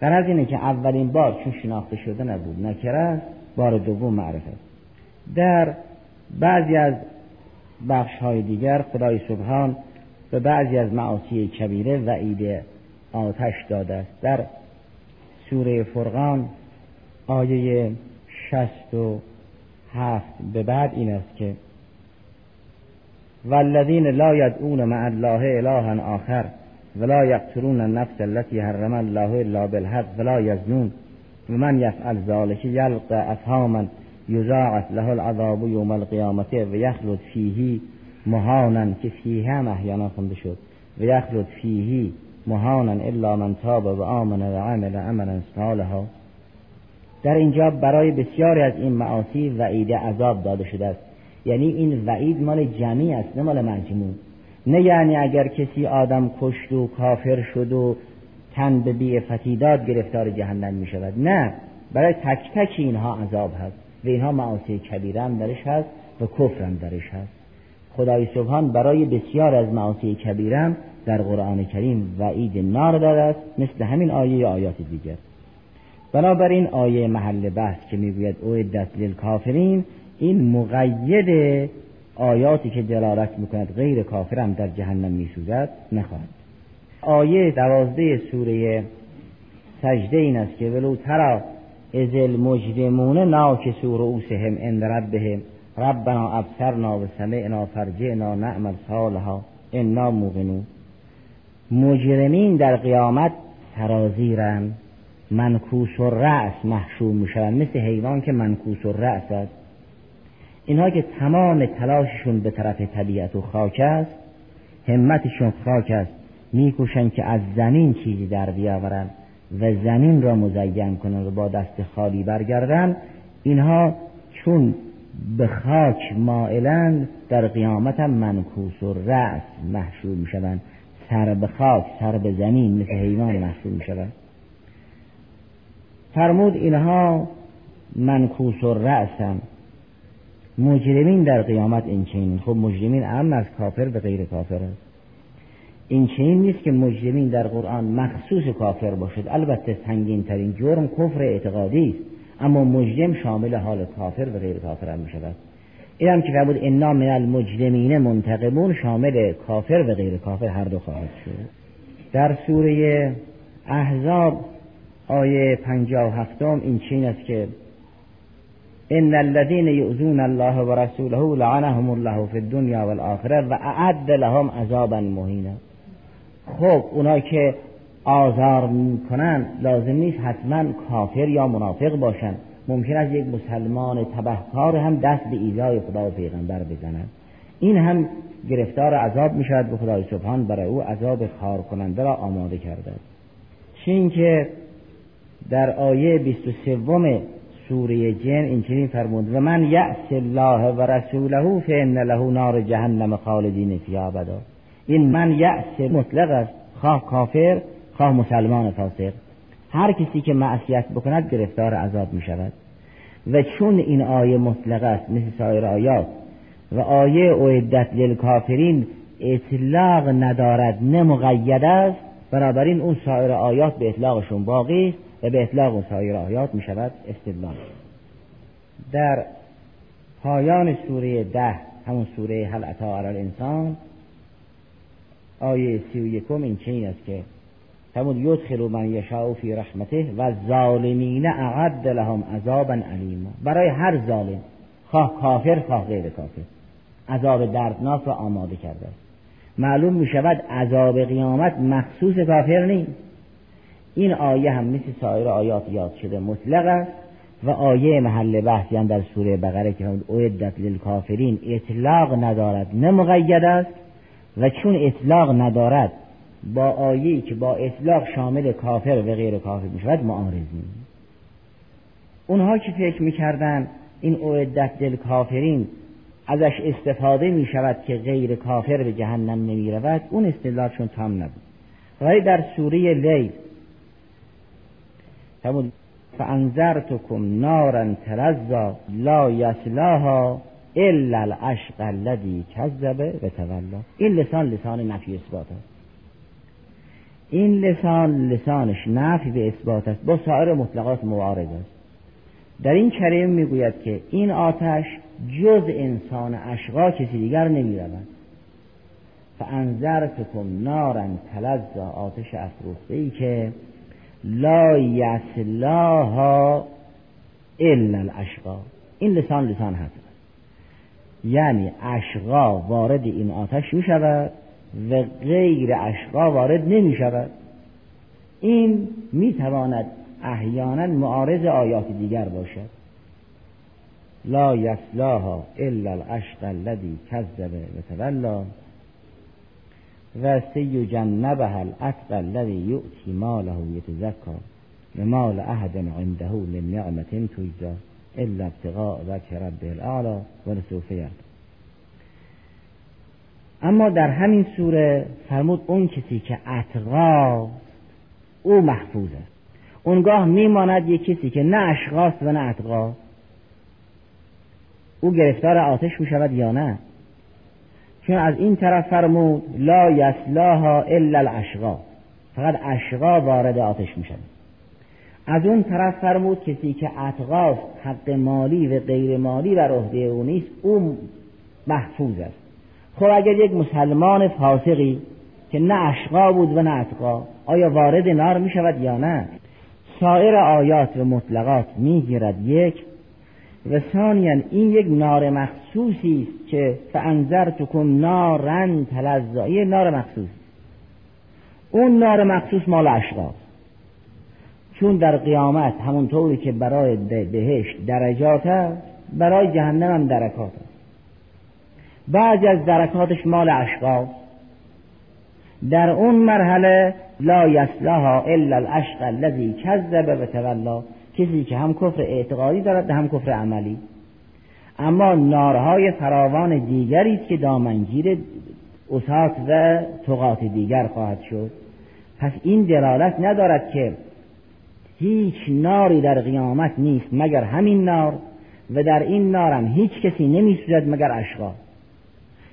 قرار اینه که اولین بار چون شناخته شده نبود، نکره، بار دوم معرفت. در بعضی از بخش‌های دیگر خدای سبحان به بعضی از معاصی کبیره وعید آتش داده است. در سوره فرقان آیه 67 به بعد این است که والذین لا یدعون مع الله الها آخر ولا یقتلون النفس التي حرم الله الا بالحق ولا یزنون ومن یفعل ذلك یلقى اثاما یضاعف له العذاب یوم القیامه ویخلد فیه مهانا، که فیه هم احیانا خونده شد، ویخلد فیه مهانا الا من تاب و آمن و عمل عملا صالحا. در اینجا برای بسیاری از این معاصی وعید عذاب داده شده است، یعنی این وعید مال جمعی است نه مال منجمون. نه یعنی اگر کسی آدم کشت و کافر شد و تن به بیعفتی داد گرفتار جهنم می شود، نه، برای تک تک اینها عذاب هست و اینها معاصی کبیره هم درش هست و کفر هم درش هست. خدای سبحان برای بسیار از معاصی کبیره هم در قرآن کریم وعید نار داده است، مثل همین آیه یا آیات دیگر. بنابراین آیه محل بحث که میگوید اعدت للکافرین، این مقید آیاتی که دلالت میکند غیر کافرم در جهنم میسوزد نخواهد. آیه 12 سوره سجده این است که ولو ترا اذ المجرمون ناکسوا رؤوسهم عند ربهم ربنا ابصرنا و سمعنا فرجعنا نعمل صالحا انا موقنون. مجرمین در قیامت سرازیرند، منکوس و رأس محشور میشوند، مثل حیوان که منکوس و رأس است. اینها که تمام تلاششون به طرف طبیعت و خاک است، همتشون خاک است، میکوشن که از زمین چیزی در بیاورن و زمین را مزین کنن و با دست خالی برگردن، اینها چون به خاک مائلند در قیامت هم منکوس و رأس محشور میشوند، سر به خاک، سر به زمین، مثل حیوان محشور میشوند. فرمود اینها منکوس و رأسن مجرمین در قیامت این چنین. خب مجرمین اعم از کافر به غیر کافر است. این چنین نیست که مجرمین در قرآن مخصوص کافر باشد، البته سنگین ترین جرم کفر اعتقادی است، اما مجرم شامل حال کافر و غیر کافر هم می شود. این هم که قبول انا من المجرمین منتقمون شامل کافر و غیر کافر هر دو خواهد شد. در سوره احزاب آیه 57 این چنین است که ان الذين يؤذون الله ورسوله لعنهم الله في الدنيا والاخره واعد لهم عذابا مهینا. خب اونایی که آزار میکنن لازم نیست حتما کافر یا منافق باشن، ممکن است یک مسلمان تبهکار هم دست به ایذای خدا و پیغمبر بزنن، این هم گرفتار عذاب میشود و خدای سبحان برای او عذاب خار کننده را آماده کرده است. چنین که در آیه 23 سوره جن این چنین فرمود و من یأس الله و رسوله فإن له نار جهنم خالدین فیها ابدا. این من یأس مطلق است، خواه کافر خواه مسلمان فاسق، هر کسی که معصیت بکند گرفتار عذاب می شود. و چون این آیه مطلق است مثل سایر آیات و آیه اعدت للکافرین اطلاق ندارد، نه مقید است، بنابراین اون سایر آیات به اطلاقشون باقی است و به اطلاق سایر آیات می شود استدلال. در پایان سوره 10 همون سوره هل اتی علی الانسان آیه 31 این چنین است که تمون یدخل من یشاء فی رحمته و ظالمین اعد لهم عذابا الیما. برای هر ظالم خواه کافر خواه غیر کافر عذاب دردناک را آماده کرده است. معلوم می شود عذاب قیامت مخصوص کافر نیست. این آیه هم مثل سایر آیات یاد شده مطلق است و آیه محل بحثی هم در سوره بقره که اعدت للکافرین اطلاق ندارد، نه مقید است. و چون اطلاق ندارد با آیه‌ای که با اطلاق شامل کافر و غیر کافر می شود معارض نیست. اونها که فکر می‌کردند این اعدت للکافرین ازش استفاده می شود که غیر کافر به جهنم نمی رود، اون استدلالشون تام نبود. ولی در سوره لیل فانذرتكم نارا تلظى لا يصلاها الا العشق الذی کذب و تولا. این لسان لسان نفی اثبات است. این لسان لسانش نفی به اثبات است، با سایر مطلقات معارض است. در این کریم میگوید که این آتش جز انسان اشقا کسی دیگر نمی‌رود. فانذرتکم نارا تلظی، آتش افروخته‌ای که لا یصلاها الا الاشقا. این لسان لسان هست، یعنی اشقا وارد این آتش می شود و غیر اشقا وارد نمی شود. این می تواند احیانا معارض آیات دیگر باشد. لا یصلاها الا الاشقا الذی کذب و تولا و سیجنبها الاتقی الذی یؤتی ماله یتزکی و ما لأحد عنده من نعمة تجزی الا ابتغاء وجه ربه الاعلی و لسوف یرضی. اما در همین سوره فرمود اون کسی که اتقی او محفوظ است. اونگاه میماند یک کسی که نه اشقاست و نه اتقی، او گرفتار آتش می شود یا نه؟ چون از این طرف فرمود لا یصلاها الا الاشقا، فقط اشقا وارد آتش می شود. از اون طرف فرمود کسی که اتقاست، حق مالی و غیر مالی بر عهده او نیست، او محفوظ است. خب اگر یک مسلمان فاسقی که نه اشقا بود و نه اتقا، آیا وارد نار می شود یا نه؟ سایر آیات و مطلقات می گیرد یک، و ثانیاً این یک نار مخصوصی است که فانذرتکم نارا تلظی، نار مخصوص. اون نار مخصوص مال اشقاست، چون در قیامت همونطوری که برای بهشت درجات است، برای جهنم هم درکات است. بعضی از درکاتش مال اشقاست. در اون مرحله لا یصلاها الا الاشقی الذی کذب و تولی، کسی که هم کفر اعتقادی دارد هم کفر عملی. اما نارهای فراوان دیگری است که دامنگیر عصات و طغات دیگر خواهد شد. پس این دلالت ندارد که هیچ ناری در قیامت نیست مگر همین نار، و در این نارم هیچ کسی نمی‌سوزد مگر اشقا.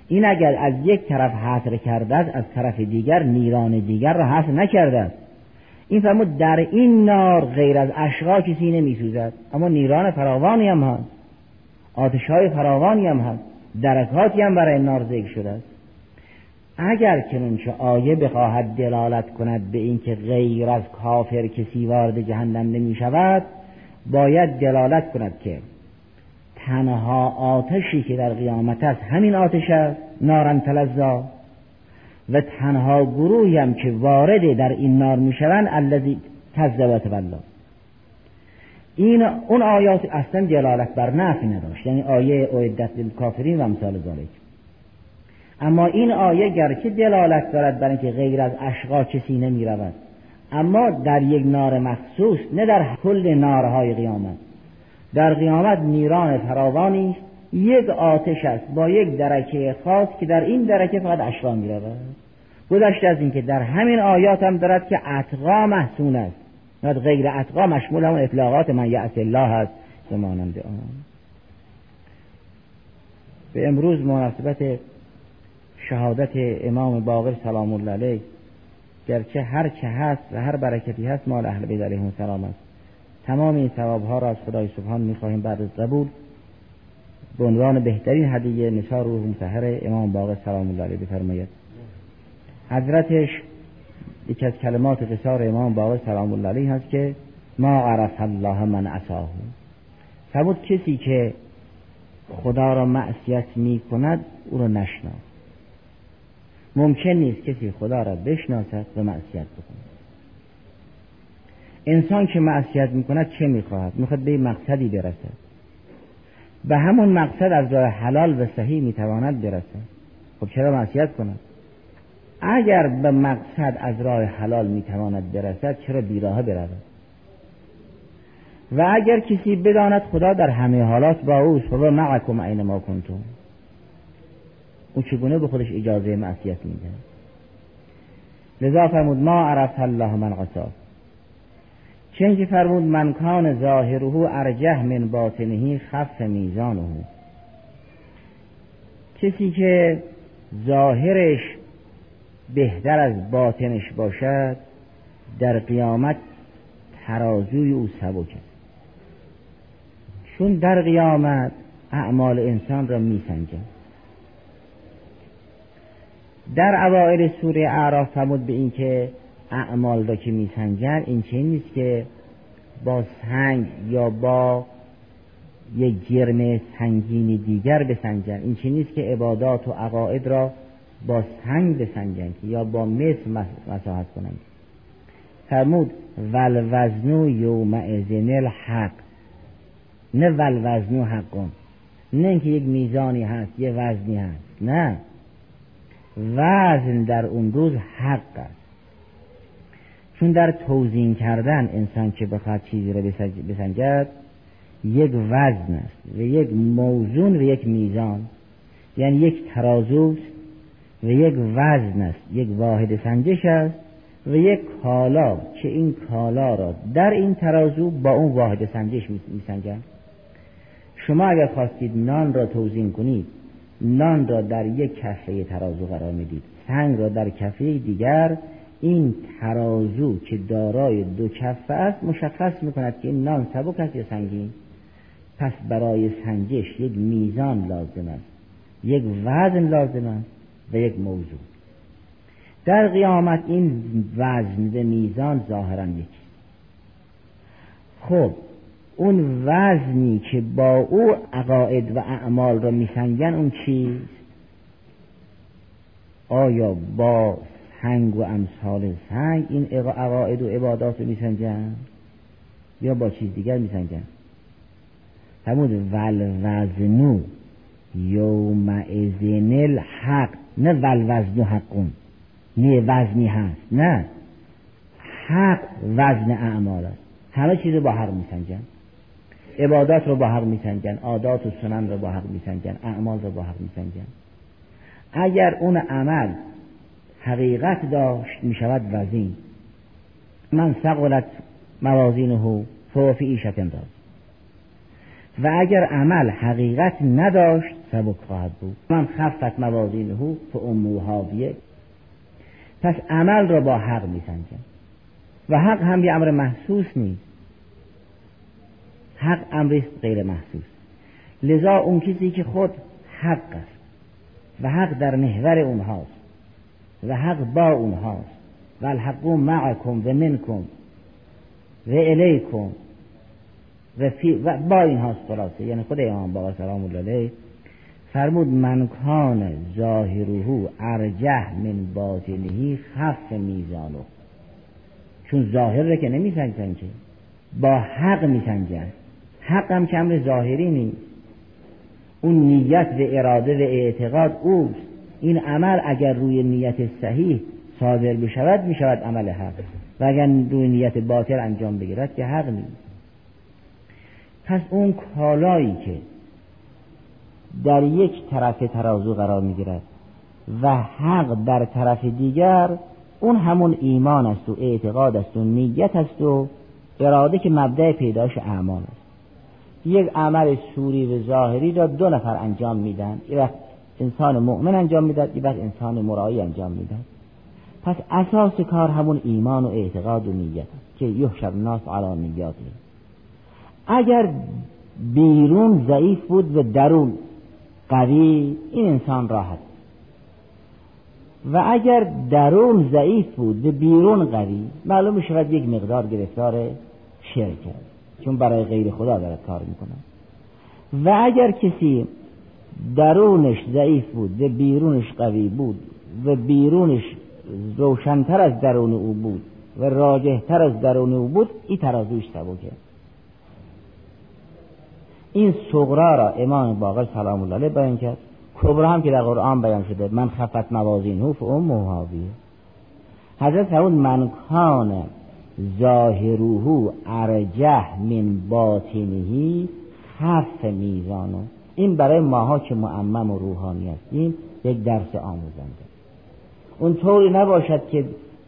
این اگر از یک طرف حصر کرده است، از طرف دیگر نیران دیگر را حصر نکرده است. این فرمود در این نار غیر از اشقا کسی نمی‌سوزد، اما نیران فراوانی هم هست، آتش‌های فراوانی هم هست، درکاتی هم برای نار ذکر شده است. اگر چنانچه آیه بخواهد دلالت کند به اینکه غیر از کافر کسی وارد جهنم نمی شود، باید دلالت کند که تنها آتشی که در قیامت است همین آتش است، نارن تلظی، و تنها گروهی هم که وارد در این نار می شوند الذی کذب و تولی. این اون آیات اصلا دلالت بر نفی نداشت، یعنی آیه اعدت للکافرین و امثال ذلک. اما این آیه گرچه دلالت دارد بر اینکه غیر از اشقا کسی نمی رود، اما در یک نار مخصوص، نه در کل نارهای قیامت. در قیامت نیران فراوانی است، یک آتش است با یک درکه خاص که در این درکه فقط اشقا می رود. گذشته از اینکه در همین آیات هم دارد که اتقا محسون است، نه غیر اتقا مشمول همون اطلاقات من یعصی الله است به مانند آن. به امروز مناسبت شهادت امام باقر سلام الله علیه، گرچه هر چه هست و هر برکتی هست مال اهل بیت علیهم السلام است. تمام این ثواب ها را از خدای سبحان می خواهیم بعد از قبول به عنوان بهترین هدیه نثار روح مطهر امام باقر سلام الله علیه بفرماید. حضرتش یک از کلمات قصار امام باقر سلام الله علیه هست که ما عرف الله من عصاه، ثبوت کسی که خدا را معصیت می کند او را نشناس. ممکن نیست کسی خدا را بشناسد و معصیت بکند. انسان که معصیت میکند چه میخواهد؟ میخواهد به مقصدی برسد، به همون مقصد از راه حلال و صحیح میتواند برسد. خب چرا معصیت کند؟ اگر به مقصد از راه حلال میتواند برسد، چرا بیراهه برود؟ و اگر کسی بداند خدا در همه حالات با اوست، و معکم عین ما کنتم، او چگونه به خودش اجازه معصیت میده؟ لذا فرمود ما عرف الله من عصاه. چون که فرمود من کان ظاهره ارجح من باطنه خف میزانه، کسی که ظاهرش بهتر از باطنش باشد در قیامت ترازوی او سبک است، چون در قیامت اعمال انسان را میسنجد. در اوائل سوره اعراف فرمود به این که اعمال را که میسنجد این چیزی نیست که با سنگ یا با یک جرم سنگین دیگر بسنجند، این چیزی نیست که عبادات و عقاید را با سنگ بسنجند یا با مس مساحت کنند. فرمود والوزن یومئذ الحق، نه والوزن حقون، نه اینکه یک میزانی هست یه وزنی هست، نه، وزن در اون روز حق است. چون در توزین کردن انسان که بخواد چیزی را بسنجد یک وزن است و یک موزون و یک میزان، یعنی یک ترازوست و یک وزن است، یک واحد سنجش است و یک کالا که این کالا را در این ترازو با اون واحد سنجش میسنجند. شما اگر خواستید نان را توزین کنید، نان را در یک کفه ترازو قرار میدید، سنگ را در کفه دیگر، این ترازو که دارای دو کفه است مشخص میکند که این نان سبک است یا سنگین. پس برای سنجش یک میزان لازم است، یک وزن لازم است و یک موضوع. در قیامت این وزن و میزان ظاهراً یکی. خب اون وزنی که با او عقاید و اعمال را میسنجن اون چیز آیا با سنگ و امثال سنگ این عقاید و عبادات رو میسنجن یا با چیز دیگر میسنجن؟ همون والوزنو یومئذ الحق، نه والوزنو حقون، نه وزنی هست، نه، حق وزن اعمال است. همه چیز رو با حق میسنجن، عبادات رو با حق میسنجن، عادات و سنن رو با حق میسنجن، اعمال رو با حق میسنجن. اگر اون عمل حقیقت داشت میشود وزین، من ثقلت موازینه ففی عیشة راضیة، و اگر عمل حقیقت نداشت سبک خواهد بود، من خفت موازینه فأمه هاویه. پس عمل را با حق میسنجن و حق هم یه امر محسوس نیست، حق امری غیر محسوس، لذا اون کسی که خود حق است و حق در محور اونهاست و حق با اونهاست و الحق معکم و منکم و الیکم و با اینهاست، خلاصه یعنی خود امام بابا سلام الله علیه فرمود من کان ظاهره ارجح من باطنه خف میزانه، چون ظاهر را که نمی سنجن که با حق می سنجن. حق هم که امر ظاهری نیست، اون نیت و اراده و اعتقاد اوست. این عمل اگر روی نیت صحیح صادر بشود می شود عمل حق، و اگر روی نیت باطل انجام بگیرد که حق نیست. پس اون کالایی که در یک طرف ترازو قرار می گیرد و حق در طرف دیگر، اون همون ایمان است و اعتقاد است و نیت است و اراده که مبدأ پیدایش اعمال است. یک عمل صوری و ظاهری را دو نفر انجام میدن، یک وقت انسان مؤمن انجام میدن، یک وقت انسان مرایی انجام میدن. پس اساس کار همون ایمان و اعتقاد و نیت است که یحشر الناس علی نیاتهم. اگر بیرون ضعیف بود و درون قوی، این انسان راحت، و اگر درون ضعیف بود و بیرون قوی، معلوم می شود یک مقدار گرفتار شرک است، چون برای غیر خدا دارد کار میکنه. و اگر کسی درونش ضعیف بود و بیرونش قوی بود و بیرونش روشنتر از درون او بود و راجحتر از درون او بود، این ترازوش سبکه. این صغرا را امام باقر سلام الله علیه بیان کرد، کبرا هم که در قرآن بیان شده، من خفت موازینه فأمه هاویه. حضرت فرمود من کان ظاهره ارجح من باطنه خف میزانه. این برای ماها که معمم و روحانی هستیم یک درس آموزنده. اون طوری نباشد که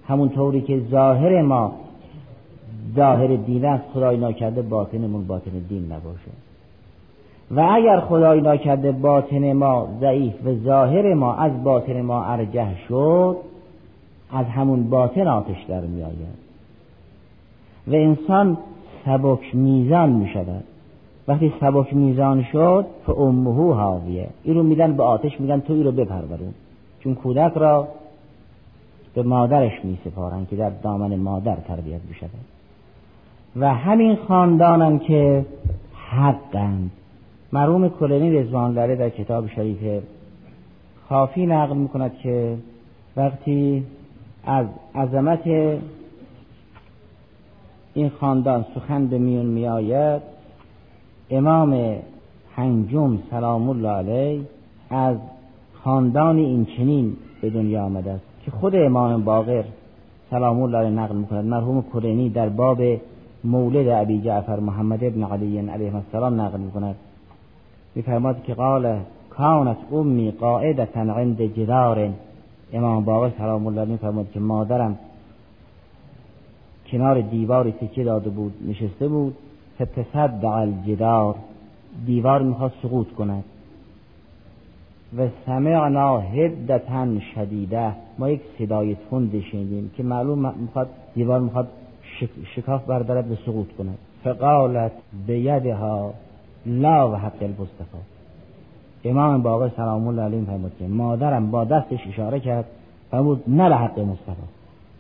همون طوری که ظاهر ما ظاهر دین است، خدای ناکرده باطنمون باطن دین نباشه. و اگر خدای ناکرده باطن ما ضعیف و ظاهر ما از باطن ما ارجح شد، از همون باطن آتش در می آید و انسان سبک میزان می شود. وقتی سبک میزان شد فامه هاویه، این رو میدن به آتش، میگن تو این رو بپرورون، چون کودک را به مادرش می سپارن که در دامن مادر تربیت می شود. و همین خاندانن که حقند. مرحوم کلینی رضوان الله در کتاب شریف کافی نقل می کند که وقتی از عظمت این خاندان سخن به میون می آید، امام پنجم سلام الله علیه از خاندان این چنین به دنیا آمده است که خود امام باقر سلام الله علیه نقل می کند. مرحوم کلینی در باب مولد ابی جعفر محمد ابن علی علیه السلام نقل می کند، می فرماد که قال کانت امی قاعدتا عند جدار. امام باقر سلام الله علیه می فرماد که مادرم کنار دیواری تکیه داده بود، نشسته بود، فتصدع الجدار، دیوار میخواست سقوط کند، و سمعنا هدتا شدیده، ما یک صدای تند شنیدیم که معلوم دیوار میخواد شکاف بردارد و سقوط کند. فقالت بیدها لا و حق المصطفى. امام باقر سلام الله علیه فرمود که مادرم با دستش اشاره کرد، فرمود نه حق مصطفى،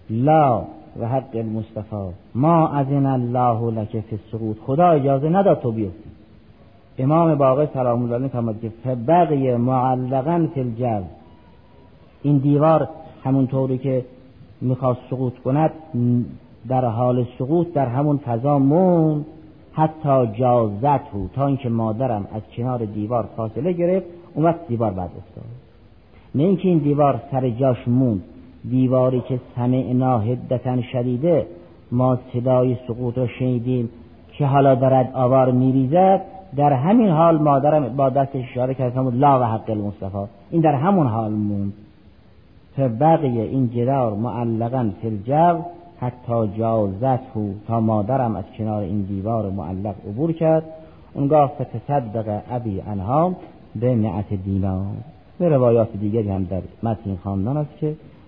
لا و حق المصطفى، ما اذن الله لك في السقوط، خدا اجازه نداد تو بیفتی. امام باقر سلام الله علیه فرمود که فبقي معلقا في الجو، این دیوار همونطوری که میخواست سقوط کند در حال سقوط در همون فضا موند، حتی جازت بود، تا اینکه مادرم از کنار دیوار فاصله گرفت، اون وقت دیوار بعد افتاد. نه اینکه این دیوار سر جاش موند، دیواری که سمعنا هدتا شدیده، ما صدای سقوط را شنیدیم که حالا دارد آوار میریزد، در همین حال مادرم با دستش اشاره کرد لا و حق المصطفى، این در همون حال موند. فبقی این جدار معلقا فی الجو حتی جازته، تا مادرم از کنار این دیوار معلق عبور کرد. اونگاه فتصدق ابی عنها به 100 دینار. به روایات دیگری هم در متن خاندان است که